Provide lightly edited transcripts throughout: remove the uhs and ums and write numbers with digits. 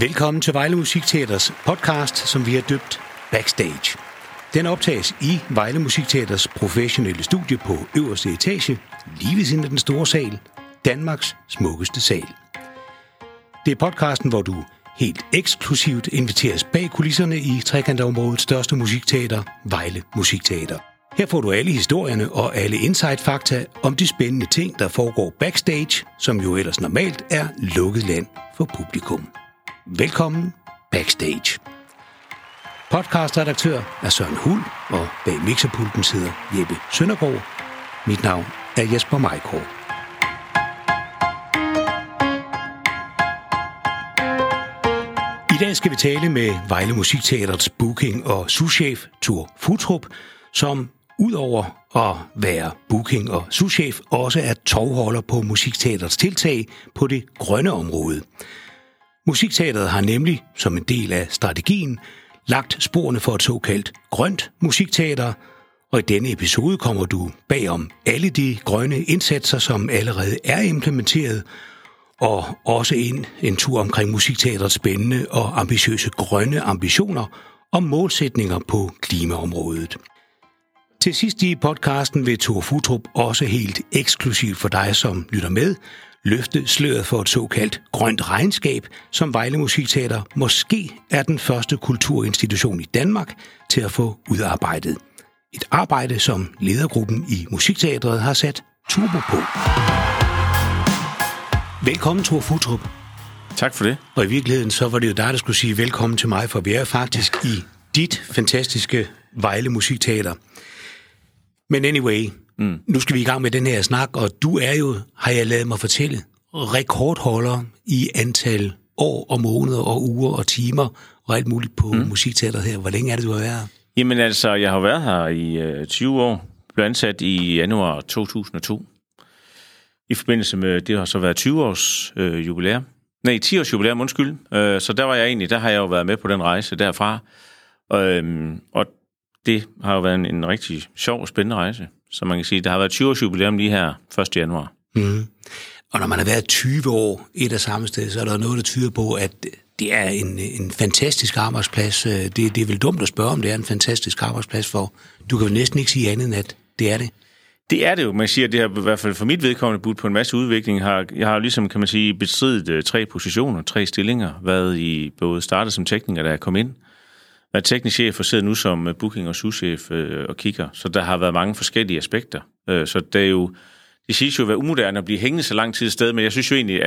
Velkommen til Vejle Musikteaters podcast, som vi har døbt Backstage. Den optages i Vejle Musikteaters professionelle studie på øverste etage, lige ved siden af den store sal, Danmarks smukkeste sal. Det er podcasten, hvor du helt eksklusivt inviteres bag kulisserne i trekantområdets største musikteater, Vejle Musikteater. Her får du alle historierne og alle insight-fakta om de spændende ting, der foregår backstage, som jo ellers normalt er lukket land for publikum. Velkommen Backstage. Podcastredaktør er Søren Huld, og bag mixerpulten sidder Jeppe Søndergaard. Mit navn er Jesper Maigaard. I dag skal vi tale med Vejle Musikteaterets booking- og souschef Tor Futtrup, som udover at være booking- og souschef også er tovholder på Musikteaterets tiltag på det grønne område. Musikteateret har nemlig, som en del af strategien, lagt sporene for et såkaldt grønt musikteater, og i denne episode kommer du bagom alle de grønne indsatser, som allerede er implementeret, og også en tur omkring musikteaterets spændende og ambitiøse grønne ambitioner og målsætninger på klimaområdet. Til sidst i podcasten vil Tor Futtrup også helt eksklusivt for dig, som lytter med, løfte sløret for et såkaldt grønt regnskab, som Vejle Musikteater måske er den første kulturinstitution i Danmark til at få udarbejdet. Et arbejde, som ledergruppen i Musikteatret har sat turbo på. Velkommen, Tor Futtrup. Tak for det. Og i virkeligheden så var det jo dig, der skulle sige velkommen til mig, for vi er faktisk i dit fantastiske Vejle Musikteater. Men anyway, nu skal vi i gang med den her snak, og du er jo, har jeg ladet mig fortælle, rekordholder i antal år og måneder og uger og timer og alt muligt på musikteateret her. Hvor længe er det, du har været her? Jamen altså, jeg har været her i 20 år, blev ansat i januar 2002. I forbindelse med, det har så været 10-års jubilæum, undskyld. Så der var jeg egentlig, der har jeg jo været med på den rejse derfra. Og det har jo været en rigtig sjov og spændende rejse. Så man kan sige, der har været 20 års jubilæum lige her 1. januar. Mm. Og når man har været 20 år et af samme sted, så er der noget, der tyder på, at det er en fantastisk arbejdsplads. Det er vel dumt at spørge, om det er en fantastisk arbejdsplads, for du kan vel næsten ikke sige andet, end at det er det. Det er det jo. Man siger, at det har i hvert fald for mit vedkommende budt på en masse udvikling. Jeg har ligesom, kan man sige, bestridt 3 positioner, 3 stillinger, været i både startet som tekniker, da jeg kom ind, jeg er teknisk chef og sidder nu som booking- og souschef og kigger, så der har været mange forskellige aspekter. Så det er jo, det siges jo at være umoderne at blive hængende så lang tid i stedet, men jeg synes jo egentlig,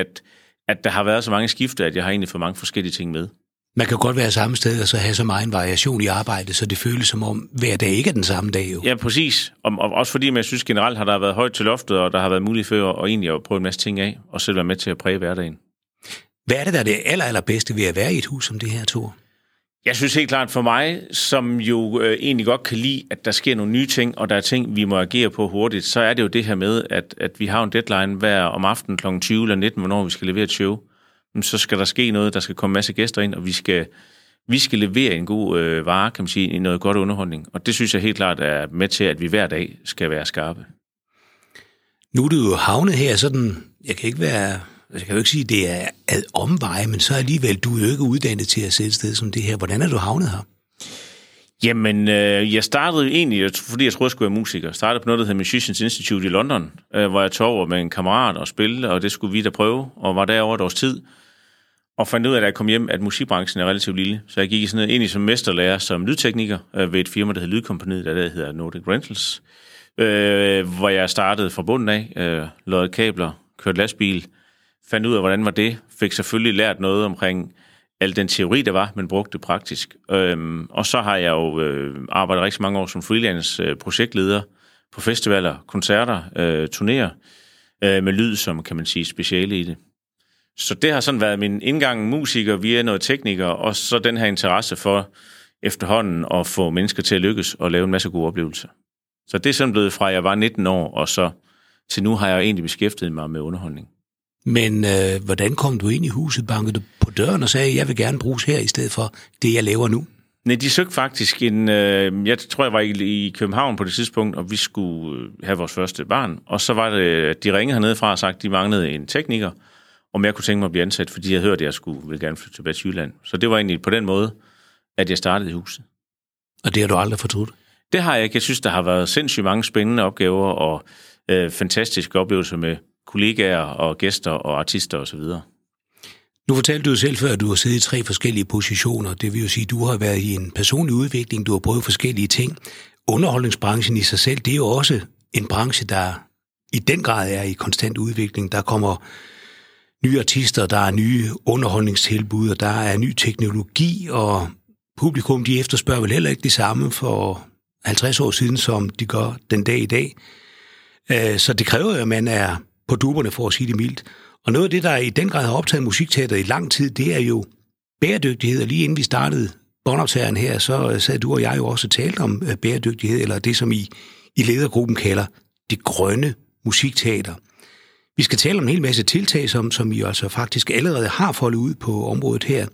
at der har været så mange skifter, at jeg har egentlig fået mange forskellige ting med. Man kan godt være samme sted og så have så meget en variation i arbejdet, så det føles som om hver dag ikke er den samme dag jo. Ja, præcis. Og også fordi, men jeg synes generelt har der været højt til loftet, og der har været mulighed for at egentlig prøve en masse ting af, og selv være med til at præge hverdagen. Hvad er det, der er det allerbedste ved at være i et hus som det her, Tor? Jeg synes helt klart for mig, som jo egentlig godt kan lide, at der sker nogle nye ting, og der er ting, vi må agere på hurtigt, så er det jo det her med, at vi har en deadline hver om aftenen kl. 20 eller 19, hvornår vi skal levere et show. Så skal der ske noget, der skal komme en masse gæster ind, og vi skal levere en god vare, kan man sige, i noget godt underholdning. Og det synes jeg helt klart er med til, at vi hver dag skal være skarpe. Nu er du jo havnet her sådan, jeg kan jo ikke sige, at det er ad omveje, men så alligevel, du er jo ikke uddannet til at sidde et sted som det her. Hvordan er du havnet her? Jamen, jeg startede egentlig, fordi jeg troede, jeg skulle være musiker. Jeg startede på noget, der hedder Musicians Institute i London, hvor jeg tog over med en kammerat og spillede, og det skulle vi da prøve, og var derovre et års tid. Og fandt ud af, da jeg kom hjem, at musikbranchen er relativt lille. Så jeg gik i sådan noget, egentlig som mesterlærer som lydtekniker ved et firma, der hedder Lydkompaniet, der hedder Nordic Rentals, hvor jeg startede fra bunden af, lavede kabler, kørte lastbil, fandt ud af, hvordan var det, fik selvfølgelig lært noget omkring al den teori, der var, men brugte det praktisk. Og så har jeg jo arbejdet rigtig mange år som freelance projektleder på festivaler, koncerter, turnéer, med lyd som, kan man sige, speciale i det. Så det har sådan været min indgang, musiker via noget tekniker, og så den her interesse for efterhånden at få mennesker til at lykkes og lave en masse gode oplevelser. Så det er sådan blevet fra, at jeg var 19 år, og så til nu har jeg egentlig beskæftiget mig med underholdning. Men hvordan kom du ind i huset? Bankede du på døren og sagde, jeg vil gerne bruges her i stedet for det, jeg laver nu? Nej, de søgte faktisk jeg tror, jeg var i København på det tidspunkt, og vi skulle have vores første barn. Og så var det, de ringede hernede fra og sagde, de manglede en tekniker. om jeg kunne tænke mig at blive ansat, fordi jeg hørte, at jeg ville gerne flytte tilbage til Jylland. Så det var egentlig på den måde, at jeg startede i huset. Og det har du aldrig fortrudt? Det har jeg ikke. Jeg synes, der har været sindssygt mange spændende opgaver og fantastiske oplevelser med kollegaer og gæster og artister osv. Nu fortalte du selv før, at du har siddet i 3 forskellige positioner. Det vil jo sige, at du har været i en personlig udvikling, du har prøvet forskellige ting. Underholdningsbranchen i sig selv, det er jo også en branche, der i den grad er i konstant udvikling. Der kommer nye artister, der er nye underholdningstilbud, og der er ny teknologi, og publikum, de efterspørger vel heller ikke det samme for 50 år siden, som de gør den dag i dag. Så det kræver jo, at man er på duberne, for at sige det mildt. Og noget af det, der i den grad har optaget musikteateret i lang tid, det er jo bæredygtighed. Og lige inden vi startede båndoptageren her, så sad du og jeg jo også og talte om bæredygtighed, eller det, som I ledergruppen kalder det grønne musikteater. Vi skal tale om en hel masse tiltag, som I altså faktisk allerede har foldet ud på området her.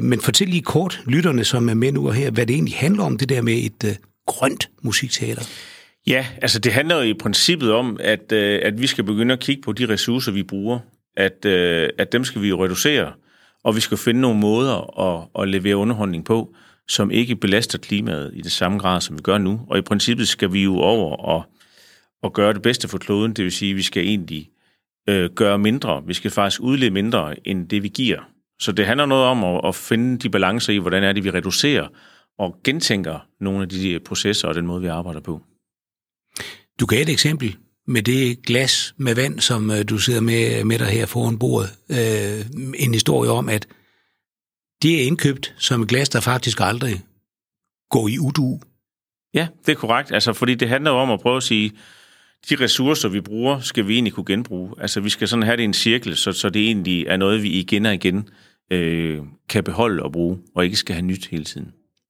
Men fortæl lige kort lytterne, som er med nu og her, hvad det egentlig handler om, det der med et grønt musikteater. Ja, altså det handler jo i princippet om, at vi skal begynde at kigge på de ressourcer, vi bruger, at dem skal vi reducere, og vi skal finde nogle måder at levere underholdning på, som ikke belaster klimaet i det samme grad, som vi gør nu. Og i princippet skal vi jo over og gøre det bedste for kloden, det vil sige, at vi skal egentlig gøre mindre. Vi skal faktisk udlede mindre, end det vi giver. Så det handler noget om at finde de balancer i, hvordan er det, vi reducerer og gentænker nogle af de processer og den måde, vi arbejder på. Du gav et eksempel med det glas med vand, som du sidder med dig her foran bordet. En historie om, at det er indkøbt som et glas, der faktisk aldrig går i udu. Ja, det er korrekt. Altså, fordi det handler jo om at prøve at sige, de ressourcer, vi bruger, skal vi egentlig kunne genbruge. Altså, vi skal sådan have det i en cirkel, så det egentlig er noget, vi igen og igen kan beholde og bruge, og ikke skal have nyt hele tiden.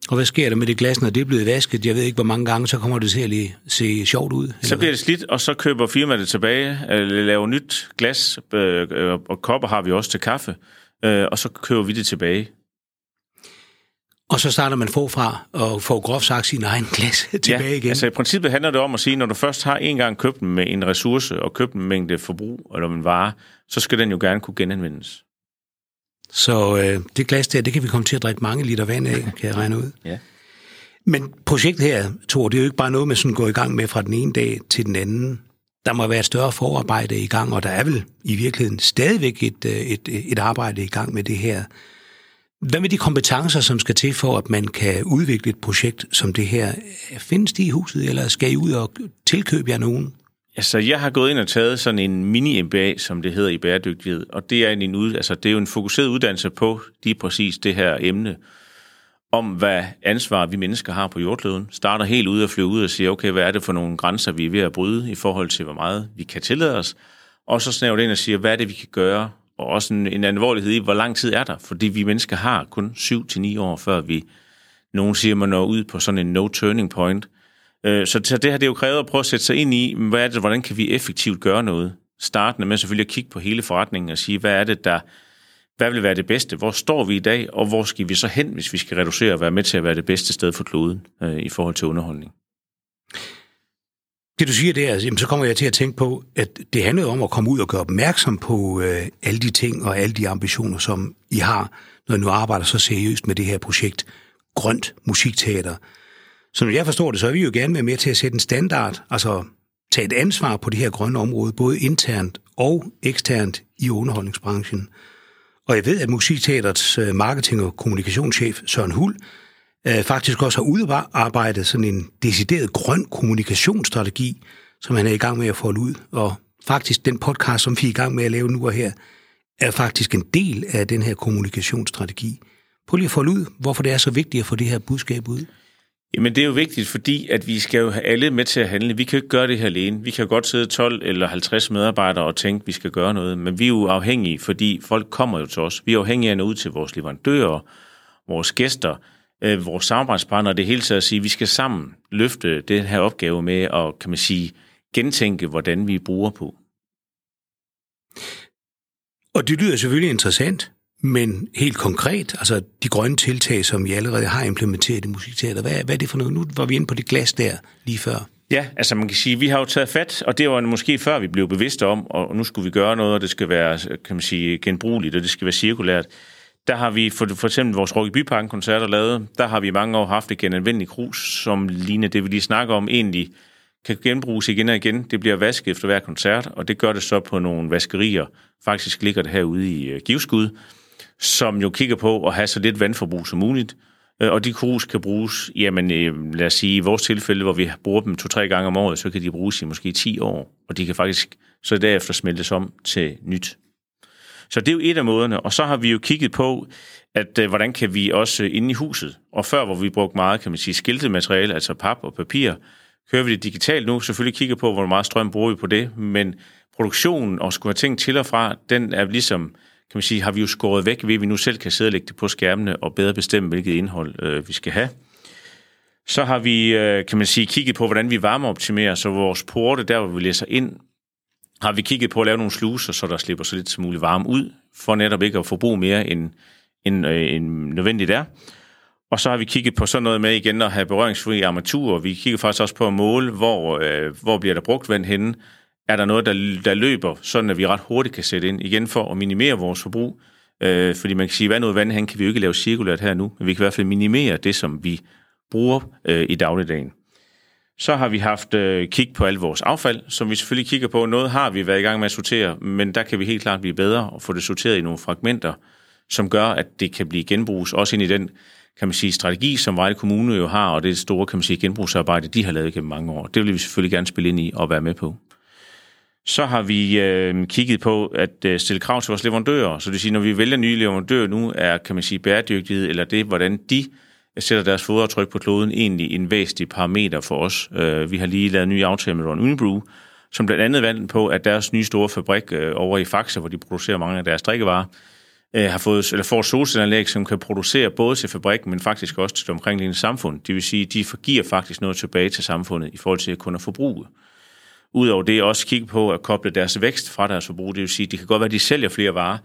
Og hvad sker der med det glas, når det er blevet vasket? Jeg ved ikke, hvor mange gange, så kommer det til at se sjovt ud. Så bliver det slidt, og så køber firmaet det tilbage, laver nyt glas, og kopper har vi også til kaffe, og så køber vi det tilbage. Og så starter man forfra og får groft sagt sin egen glas tilbage igen. Altså i princippet handler det om at sige, når du først har en gang købt den med en ressource og købt en mængde forbrug eller en vare, så skal den jo gerne kunne genanvendes. Så det glas der, det kan vi komme til at drikke mange liter vand af, kan jeg regne ud. Ja. Men projektet her, Tor, det er jo ikke bare noget, man sådan går i gang med fra den ene dag til den anden. Der må være et større forarbejde i gang, og der er vel i virkeligheden stadigvæk et arbejde i gang med det her. Hvad med de kompetencer, som skal til for, at man kan udvikle et projekt som det her? Findes de i huset, eller skal I ud og tilkøbe jer nogen? Altså, jeg har gået ind og taget sådan en mini-MBA, som det hedder i bæredygtighed, og det er det er jo en fokuseret uddannelse på lige præcis det her emne, om hvad ansvar vi mennesker har på jordkloden. Starter helt ud og flyver ud og siger, okay, hvad er det for nogle grænser, vi er ved at bryde i forhold til, hvor meget vi kan tillade os, og så snæver det ind og siger, hvad er det, vi kan gøre, og også en alvorlighed i, hvor lang tid er der, fordi vi mennesker har kun 7-9 år, før nogen siger, man når ud på sådan en no-turning point. Så det her, det er jo krævet at prøve at sætte sig ind i, hvordan kan vi effektivt gøre noget? Startende med selvfølgelig at kigge på hele forretningen og sige, hvad vil være det bedste? Hvor står vi i dag, og hvor skal vi så hen, hvis vi skal reducere og være med til at være det bedste sted for kloden i forhold til underholdning? Det du siger der, så kommer jeg til at tænke på, at det handler om at komme ud og gøre opmærksom på alle de ting og alle de ambitioner, som I har, når I nu arbejder så seriøst med det her projekt Grønt Musikteater. Så når jeg forstår det, så er vi jo gerne med til at sætte en standard, altså tage et ansvar på det her grønne område, både internt og eksternt i underholdningsbranchen. Og jeg ved, at Musikteaterets marketing- og kommunikationschef Søren Huld faktisk også har udarbejdet sådan en decideret grøn kommunikationsstrategi, som han er i gang med at folde ud. Og faktisk den podcast, som vi er i gang med at lave nu og her, er faktisk en del af den her kommunikationsstrategi. Prøv lige at folde ud, hvorfor det er så vigtigt at få det her budskab ud. Jamen, det er jo vigtigt, fordi at vi skal jo have alle med til at handle. Vi kan jo ikke gøre det her alene. Vi kan jo godt sidde 12 eller 50 medarbejdere og tænke, at vi skal gøre noget. Men vi er jo afhængige, fordi folk kommer jo til os. Vi er afhængige af at nå ud til vores leverandører, vores gæster, vores samarbejdspartnere. Det hele taget at sige, at vi skal sammen løfte den her opgave med at, kan man sige, gentænke, hvordan vi bruger på. Og det lyder selvfølgelig interessant. Men helt konkret, altså de grønne tiltag, som I allerede har implementeret i Musikteater, hvad er det for noget? Nu var vi inde på det glas der lige før. Ja, altså man kan sige, vi har jo taget fat, og det var måske før vi blev bevidste om, og nu skulle vi gøre noget, og det skal være, kan man sige, genbrugeligt, og det skal være cirkulært. Der har vi for eksempel vores Rock i Byparken-koncerter lavet, der har vi i mange år haft et genanvendeligt krus, som ligner det, vi lige snakker om, egentlig kan genbruges igen og igen. Det bliver vasket efter hver koncert, og det gør det så på nogle vaskerier. Faktisk ligger det herude i Givskud, som jo kigger på at have så lidt vandforbrug som muligt. Og de krus kan bruges, jamen lad os sige, i vores tilfælde, hvor vi bruger dem 2-3 gange om året, så kan de bruges i måske 10 år, og de kan faktisk så derefter smeltes om til nyt. Så det er jo et af måderne, og så har vi jo kigget på, at hvordan kan vi også inde i huset, og før hvor vi brugte meget, kan man sige, skiltet materiale, altså pap og papir, kører vi det digitalt nu, selvfølgelig kigger på, hvor meget strøm bruger vi på det, men produktionen og skulle have ting til og fra, den er ligesom, kan man sige, har vi jo skåret væk ved, at vi nu selv kan sidde og lægge det på skærmene og bedre bestemme, hvilket indhold vi skal have. Så har vi, kan man sige, kigget på, hvordan vi varmeoptimerer, så vores porte, der hvor vi læser ind, har vi kigget på at lave nogle sluser, så der slipper så lidt som muligt varme ud, for netop ikke at forbruge mere end nødvendigt er. Og så har vi kigget på sådan noget med igen at have berøringsfri armaturer. Vi kigger faktisk også på at måle, hvor bliver der brugt vand henne. Er der noget, der løber, sådan at vi ret hurtigt kan sætte ind igen for at minimere vores forbrug? Fordi man kan sige, at vandhæng kan vi jo ikke lave cirkulært her nu, men vi kan i hvert fald minimere det, som vi bruger i dagligdagen. Så har vi haft kig på alt vores affald, som vi selvfølgelig kigger på. Noget har vi været i gang med at sortere, men der kan vi helt klart blive bedre og få det sorteret i nogle fragmenter, som gør, at det kan blive genbruges, også ind i den, kan man sige, strategi, som Vejle Kommune jo har, og det store, kan man sige, genbrugsarbejde, de har lavet gennem mange år. Det vil vi selvfølgelig gerne spille ind i og være med på. Så har vi kigget på at stille krav til vores leverandører. Så det vil sige, når vi vælger nye leverandører nu, er, kan man sige, bæredygtighed eller det, hvordan de sætter deres fodaftryk på kloden, egentlig en væsentlig parameter for os. Vi har lige lavet en ny aftale med Royal Unibrew, som blandt andet vandt på, at deres nye store fabrik over i Faxe, hvor de producerer mange af deres drikkevarer, får et solcelleanlæg, som kan producere både til fabrikken, men faktisk også til det omkringliggende samfund. Det vil sige, de giver faktisk noget tilbage til samfundet i forhold til kun at forbruge. Udover det også kigge på at koble deres vækst fra deres forbrug. Det vil sige, at det kan godt være, at de sælger flere varer,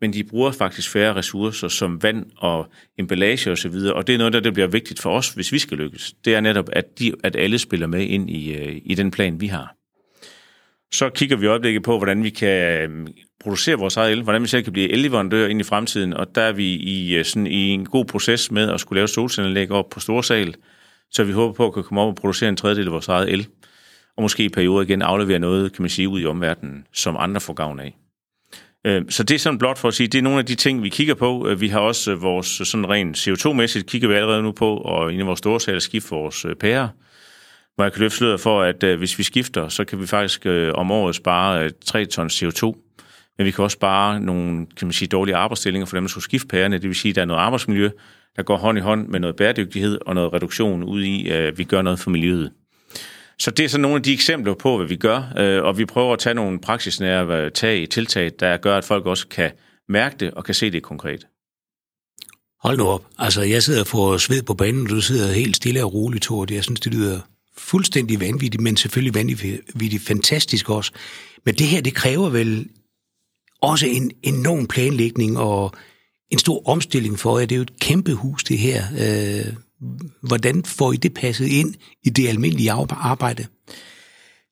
men de bruger faktisk færre ressourcer som vand og emballage osv. Og det er noget, der bliver vigtigt for os, hvis vi skal lykkes. Det er netop, at alle spiller med ind i den plan, vi har. Så kigger vi i øjeblikket på, hvordan vi kan producere vores eget el, hvordan vi selv kan blive elleverandør ind i fremtiden. Og der er vi i en god proces med at skulle lave solcelleanlæg op på Storsal, så vi håber på at kunne komme op og producere en tredjedel af vores eget el. Og måske i perioder igen aflevere noget, kan man sige, ud i omverdenen, som andre får gavn af. Så det er sådan blot for at sige, det er nogle af de ting, vi kigger på. Vi har også vores sådan rent CO2-mæssigt, kigger vi allerede nu på, og inden vores store sal skifter vores pærer, hvor jeg kan løfte sløret for, at hvis vi skifter, så kan vi faktisk om året spare 3 tons CO2. Men vi kan også spare nogle, kan man sige, dårlige arbejdsstillinger for dem, der skulle skifte pærerne. Det vil sige, at der er noget arbejdsmiljø, der går hånd i hånd med noget bæredygtighed og noget reduktion ud i, at vi gør noget for miljøet. Så det er sådan nogle af de eksempler på, hvad vi gør, og vi prøver at tage nogle praksisnære tiltag, der gør, at folk også kan mærke det og kan se det konkret. Hold nu op. Altså, jeg sidder og får sved på banen, og du sidder helt stille og roligt, Tor. Jeg synes, det lyder fuldstændig vanvittigt, men selvfølgelig vanvittigt fantastisk også. Men det her, det kræver vel også en enorm planlægning og en stor omstilling for jer. Det er jo et kæmpe hus, det her. Hvordan får I det passet ind i det almindelige arbejde?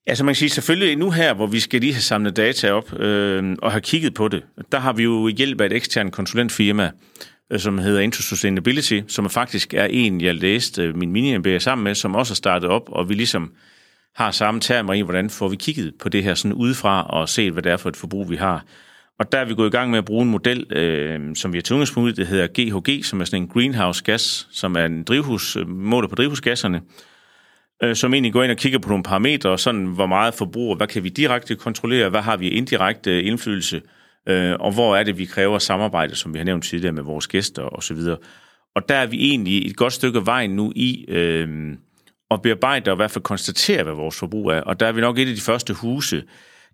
Altså man kan sige, selvfølgelig nu her, hvor vi skal lige have samlet data op og have kigget på det, der har vi jo hjælp af et eksternt konsulentfirma, som hedder Into Sustainability, som faktisk er en, jeg læste min mini-MBA sammen med, som også har startet op, og vi ligesom har samme termer i, hvordan får vi kigget på det her sådan udefra og set, hvad det er for et forbrug, vi har. Og der er vi gået i gang med at bruge en model, som vi har til udgangspunkt, det hedder GHG, som er sådan en greenhouse gas, som er en måler på drivhusgasserne, som egentlig går ind og kigger på nogle parametre, sådan hvor meget forbrug, hvad kan vi direkte kontrollere, hvad har vi indirekte indflydelse, og hvor er det, vi kræver samarbejde, som vi har nævnt tidligere med vores gæster osv. Og der er vi egentlig et godt stykke vej nu i at bearbejde og i hvert fald konstatere, hvad vores forbrug er. Og der er vi nok et af de første huse,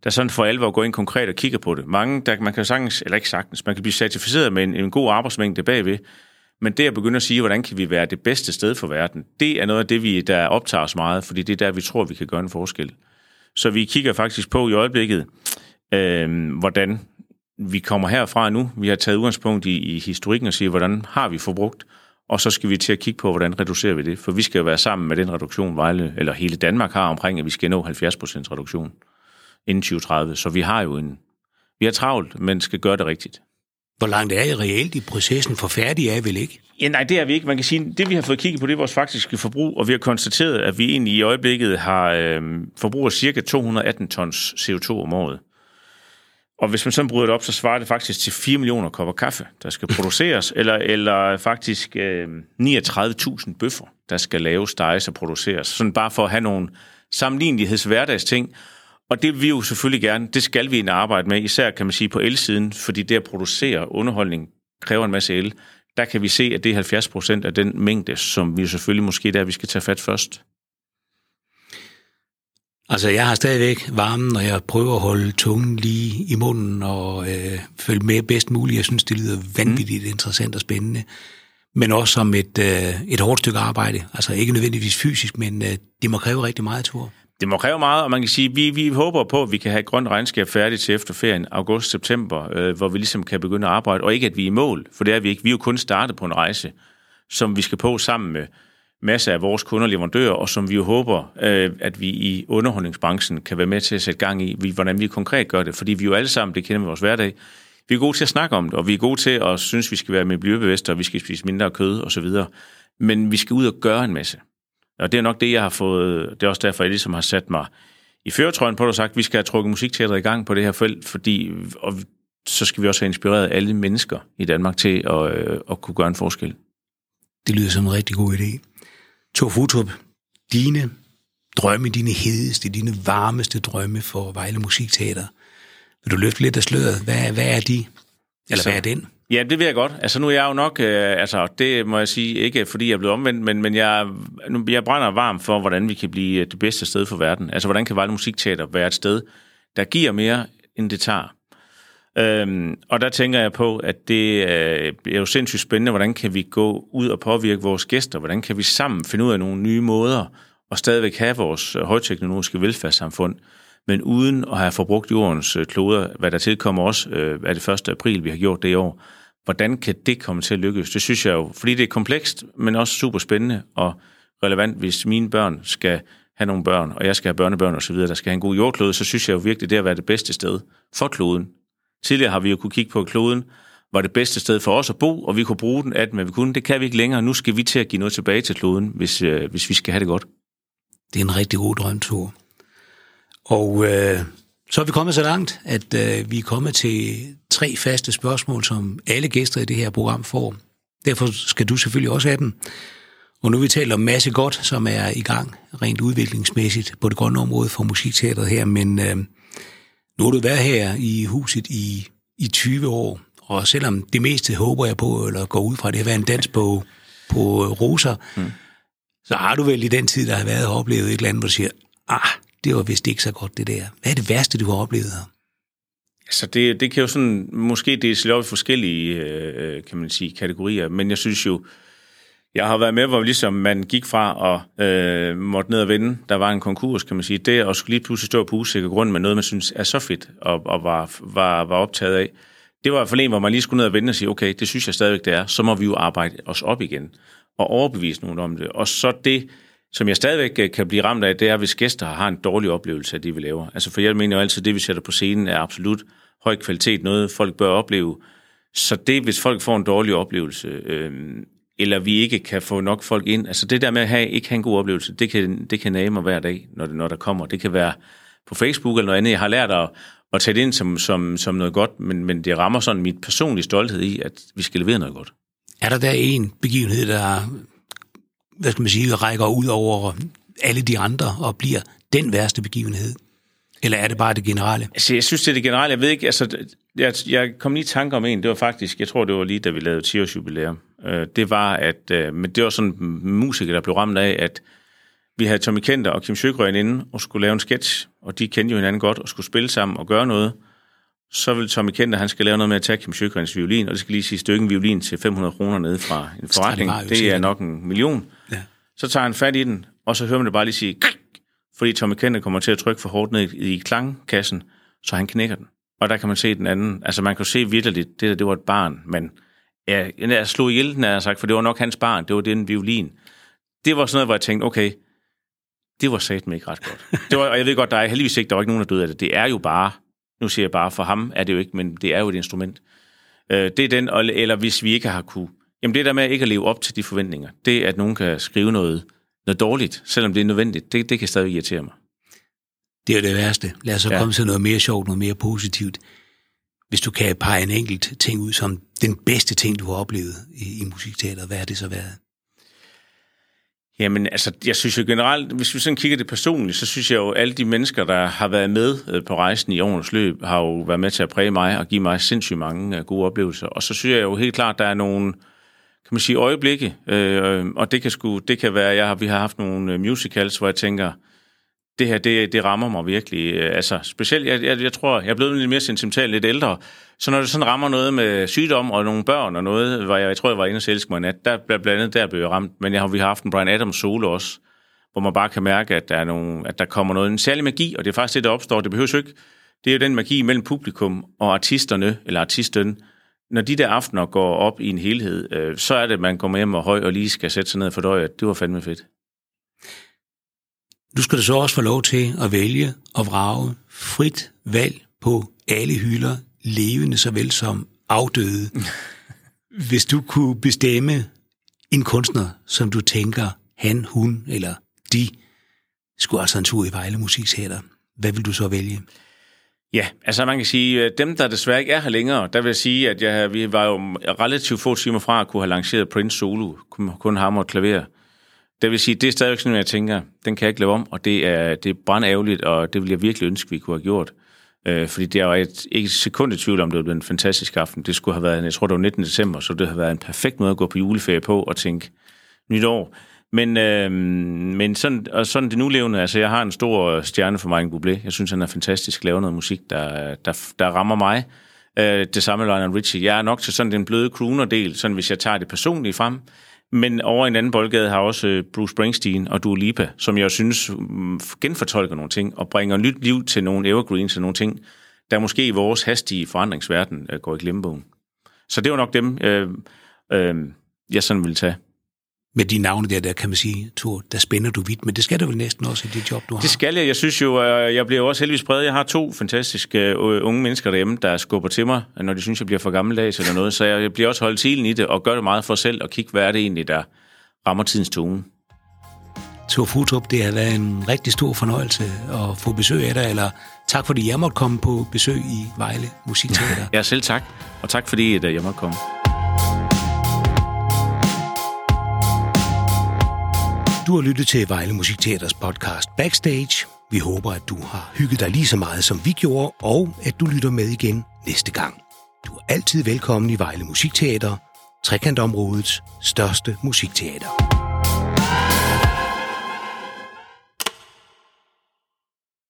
der sådan for alvor går ind konkret og kigger på det. Mange, man kan sagtens, eller ikke sagtens, man kan blive certificeret med en god arbejdsmængde bagved, men det at begynde at sige, hvordan kan vi være det bedste sted for verden, det er noget af det, der optager os meget, fordi det er der, vi tror, vi kan gøre en forskel. Så vi kigger faktisk på i øjeblikket, hvordan vi kommer herfra nu. Vi har taget udgangspunkt i historikken og siger, hvordan har vi forbrugt, Og så skal vi til at kigge på, hvordan reducerer vi det. For vi skal jo være sammen med den reduktion, Vejle, eller hele Danmark har omkring, at vi skal nå 70% reduktion inden 2030. Så vi har jo vi er travlt, men skal gøre det rigtigt. Hvor langt er I reelt i processen? For færdige er I vel ikke? Ja, nej, det er vi ikke. Man kan sige, at det vi har fået kigget på, det er vores faktiske forbrug, og vi har konstateret, at vi egentlig i øjeblikket har forbruger cirka 218 tons CO2 om året. Og hvis man sådan bryder det op, så svarer det faktisk til 4 millioner kopper kaffe, der skal produceres, eller faktisk 39.000 bøffer, der skal laves, steges og produceres. Sådan bare for at have nogle sammenligneligheds-hverdagsting. Og det vil vi jo selvfølgelig gerne, det skal vi arbejde med, især kan man sige på elsiden, fordi det at producere underholdning kræver en masse el. Der kan vi se, at det er 70% af den mængde, som vi selvfølgelig måske vi skal tage fat først. Altså, jeg har stadigvæk varmen, og jeg prøver at holde tungen lige i munden og følge med bedst muligt. Jeg synes, det lyder vanvittigt interessant og spændende, men også som et hårdt stykke arbejde. Altså, ikke nødvendigvis fysisk, men det må kræve rigtig meget, Tor. Det må kræve meget, og man kan sige, at vi håber på, at vi kan have et grønt regnskab færdigt til efterferien, august-september, hvor vi ligesom kan begynde at arbejde, og ikke at vi er i mål, for det er vi ikke. Vi er jo kun startet på en rejse, som vi skal på sammen med masser af vores kunder og leverandører, og som vi jo håber, at vi i underholdningsbranchen kan være med til at sætte gang i, hvordan vi konkret gør det, fordi vi jo alle sammen, det kender vi vores hverdag, vi er gode til at snakke om det, og vi er gode til at synes, vi skal være miljøbevidste, og vi skal spise mindre kød osv., men vi skal ud og gøre en masse. Og det er nok det, jeg har fået, det er også derfor, jeg ligesom har sat mig i førertrøjen på, og sagt, at vi skal have trukket musikteateret i gang på det her felt, og så skal vi også have inspireret alle mennesker i Danmark til at kunne gøre en forskel. Det lyder som en rigtig god idé. Tor Futtrup, dine drømme, dine hedeste, dine varmeste drømme for Vejle Musikteater. Vil du løfte lidt af sløret? Hvad er de? Eller hvad er den? Ja, det vil jeg godt. Altså, nu er jeg jo nok, det må jeg sige, ikke fordi jeg er blevet omvendt, men jeg brænder varmt for, hvordan vi kan blive det bedste sted for verden. Altså, hvordan kan Vejle Musikteater være et sted, der giver mere, end det tager? Og der tænker jeg på, at det er jo sindssygt spændende, hvordan kan vi gå ud og påvirke vores gæster? Hvordan kan vi sammen finde ud af nogle nye måder og stadigvæk have vores højteknologiske velfærdssamfund, men uden at have forbrugt jordens kloder, hvad der tilkommer også af det 1. april, vi har gjort det i år. Hvordan kan det komme til at lykkes? Det synes jeg jo, fordi det er komplekst, men også super spændende og relevant, hvis mine børn skal have nogle børn, og jeg skal have børnebørn osv., der skal have en god jordklode, så synes jeg jo virkelig, det er at være det bedste sted for kloden. Tidligere har vi jo kunne kigge på, at kloden var det bedste sted for os at bo, og vi kunne bruge den af den, men vi kunne. Det kan vi ikke længere. Nu skal vi til at give noget tilbage til kloden, hvis vi skal have det godt. Det er en rigtig god drømtur. Og så er vi kommet så langt, at vi er kommet til 3 faste spørgsmål, som alle gæster i det her program får. Derfor skal du selvfølgelig også have dem. Og nu vi taler om masse godt, som er i gang rent udviklingsmæssigt på det grønne område for musikteateret her, men nu har du været her i huset i 20 år, og selvom det meste håber jeg på, eller går ud fra, det har været en dans på roser, så har du vel i den tid, der har været, oplevet et eller andet, hvor du siger, det var vist ikke så godt det der. Hvad er det værste, du har oplevet her? Altså det kan jo sådan, måske det slår i forskellige, kan man sige, kategorier, men jeg synes jo, jeg har været med, hvor ligesom man gik fra at måtte ned og vinde. Der var en konkurs, kan man sige. Det at skulle lige pludselig stå på usikker grund med noget, man synes er så fedt og var optaget af. Det var i hvert fald en, hvor man lige skulle ned og vinde og sige, okay, det synes jeg stadigvæk, det er. Så må vi jo arbejde os op igen og overbevise nogen om det. Og så det, som jeg stadigvæk kan blive ramt af, det er, hvis gæster har en dårlig oplevelse af det, vi laver. Altså for jeg mener jo altid, det vi sætter på scenen er absolut høj kvalitet, noget folk bør opleve. Så det, hvis folk får en dårlig oplevelse, eller vi ikke kan få nok folk ind. Altså det der med at ikke have en god oplevelse, det kan nage mig hver dag, når der kommer. Det kan være på Facebook eller noget andet. Jeg har lært at tage det ind som noget godt, men det rammer sådan mit personlige stolthed i, at vi skal levere noget godt. Er der en begivenhed, der, hvad skal man sige, rækker ud over alle de andre og bliver den værste begivenhed? Eller er det bare det generelle? Altså, jeg synes, det er det generelle. Jeg ved ikke, altså, jeg kom lige i tanke om en. Det var faktisk, jeg tror, det var lige, da vi lavede 10-årsjubilæum. Det var, at men det var sådan en musiker, der blev ramt af, at vi havde Tommy Kenter og Kim Sjøgren inde og skulle lave en sketch, og de kendte jo hinanden godt og skulle spille sammen og gøre noget. Så vil Tommy Kenter, han skal lave noget med at tage Kim Sjøgrens violin, og det skal lige sige stykken violin til 500 kroner nede fra en forretning. Det er nok 1 million. Ja. Så tager han fat i den, og så hører man det bare lige sige, fordi Tommy Kenter kommer til at trykke for hårdt ned i klangkassen, så han knækker den. Og der kan man se den anden. Altså man kan se virkelig, det der, det var et barn, men Ja, jeg slog ihjel, den havde sagt, for det var nok hans barn, det var den violin. Det var sådan noget, hvor jeg tænkte, okay, det var satme ikke ret godt. Det var, og jeg ved godt, der er heldigvis ikke, der var ikke nogen, der døde af det. Det er jo bare, nu siger jeg bare, for ham er det jo ikke, men det er jo et instrument. Det er den, eller hvis vi ikke har kunne. Jamen det der med ikke at leve op til de forventninger, det at nogen kan skrive noget dårligt, selvom det er nødvendigt, det kan stadig irritere mig. Det er jo det værste. Lad os så komme til noget mere sjovt, noget mere positivt. Hvis du kan pege en enkelt ting ud som den bedste ting, du har oplevet i musikteateret, hvad har det så været? Jamen, altså, jeg synes jo generelt, hvis vi sådan kigger det personligt, så synes jeg jo, at alle de mennesker, der har været med på rejsen i årens løb, har jo været med til at præge mig og give mig sindssygt mange gode oplevelser. Og så synes jeg jo helt klart, der er nogle, kan man sige, øjeblikke, og det kan være, vi har haft nogle musicals, hvor jeg tænker, det her, det rammer mig virkelig. Altså, specielt, jeg tror, jeg er blevet lidt mere sentimental, lidt ældre. Så når det sådan rammer noget med sygdom og nogle børn og noget, hvor jeg tror, jeg var inde og selske mig i nat, der blev jeg ramt. Men vi har haft en Bryan Adams solo også, hvor man bare kan mærke, at der er nogle, at der kommer noget, en særlig magi, og det er faktisk det, der opstår. Det behøves jo ikke. Det er jo den magi mellem publikum og artisterne, eller artisten. Når de der aftener går op i en helhed, så er det, at man kommer hjem og høj og lige skal sætte sig ned og fordøje, at det var fandme fedt. Du skal da så også få lov til at vælge og vrage frit valg på alle hylder, levende såvel som afdøde. Hvis du kunne bestemme en kunstner, som du tænker, han, hun eller de, skulle altså en tur i Vejle Musikteater, hvad vil du så vælge? Ja, altså man kan sige, dem der desværre ikke er her længere, der vil jeg sige, at vi var jo relativt få timer fra at kunne have lanceret Prince solo, kun ham og et klaver. Det vil sige, det er stadigvæk sådan, jeg tænker, den kan jeg ikke lave om, og det er brandærgerligt, og det ville jeg virkelig ønske, vi kunne have gjort. Fordi det er jo ikke et sekund i tvivl om, det var en fantastisk aften. Det skulle have været, jeg tror det var 19. december, så det havde været en perfekt måde at gå på juleferie på og tænke nyt år. Men sådan det nulevende, altså jeg har en stor stjerne for Michael Bublé. Jeg synes, han er fantastisk at lave noget musik, der rammer mig. Det samme Samuel and Richie. Jeg er nok til sådan den bløde crooner-del, sådan hvis jeg tager det personligt frem. Men over en anden boldgade har også Bruce Springsteen og Dua Lipa, som jeg synes genfortolker nogle ting og bringer nyt liv til nogle evergreens og nogle ting, der måske i vores hastige forandringsverden går i glemmebogen. Så det var nok dem, jeg sådan ville tage. Med de navne der kan man sige, Tor, der spænder du vidt, men det skal du vel næsten også i det job, du har? Det skal jeg. Jeg synes jo, jeg bliver også heldigvis præget. Jeg har 2 fantastiske unge mennesker derhjemme, der skubber til mig, når de synes, jeg bliver for gammeldags eller noget. Så jeg bliver også holdt til i det, og gør det meget for selv, og kigge, hvad er det egentlig, der rammer tidens tone. Tor Futtrup, det har været en rigtig stor fornøjelse at få besøg af dig, eller tak fordi jeg måtte komme på besøg i Vejle Musikteater. Ja, selv tak, og tak fordi jeg måtte komme. Du har lyttet til Vejle Musikteaters podcast Backstage. Vi håber, at du har hygget dig lige så meget, som vi gjorde, og at du lytter med igen næste gang. Du er altid velkommen i Vejle Musikteater, trekantområdets største musikteater.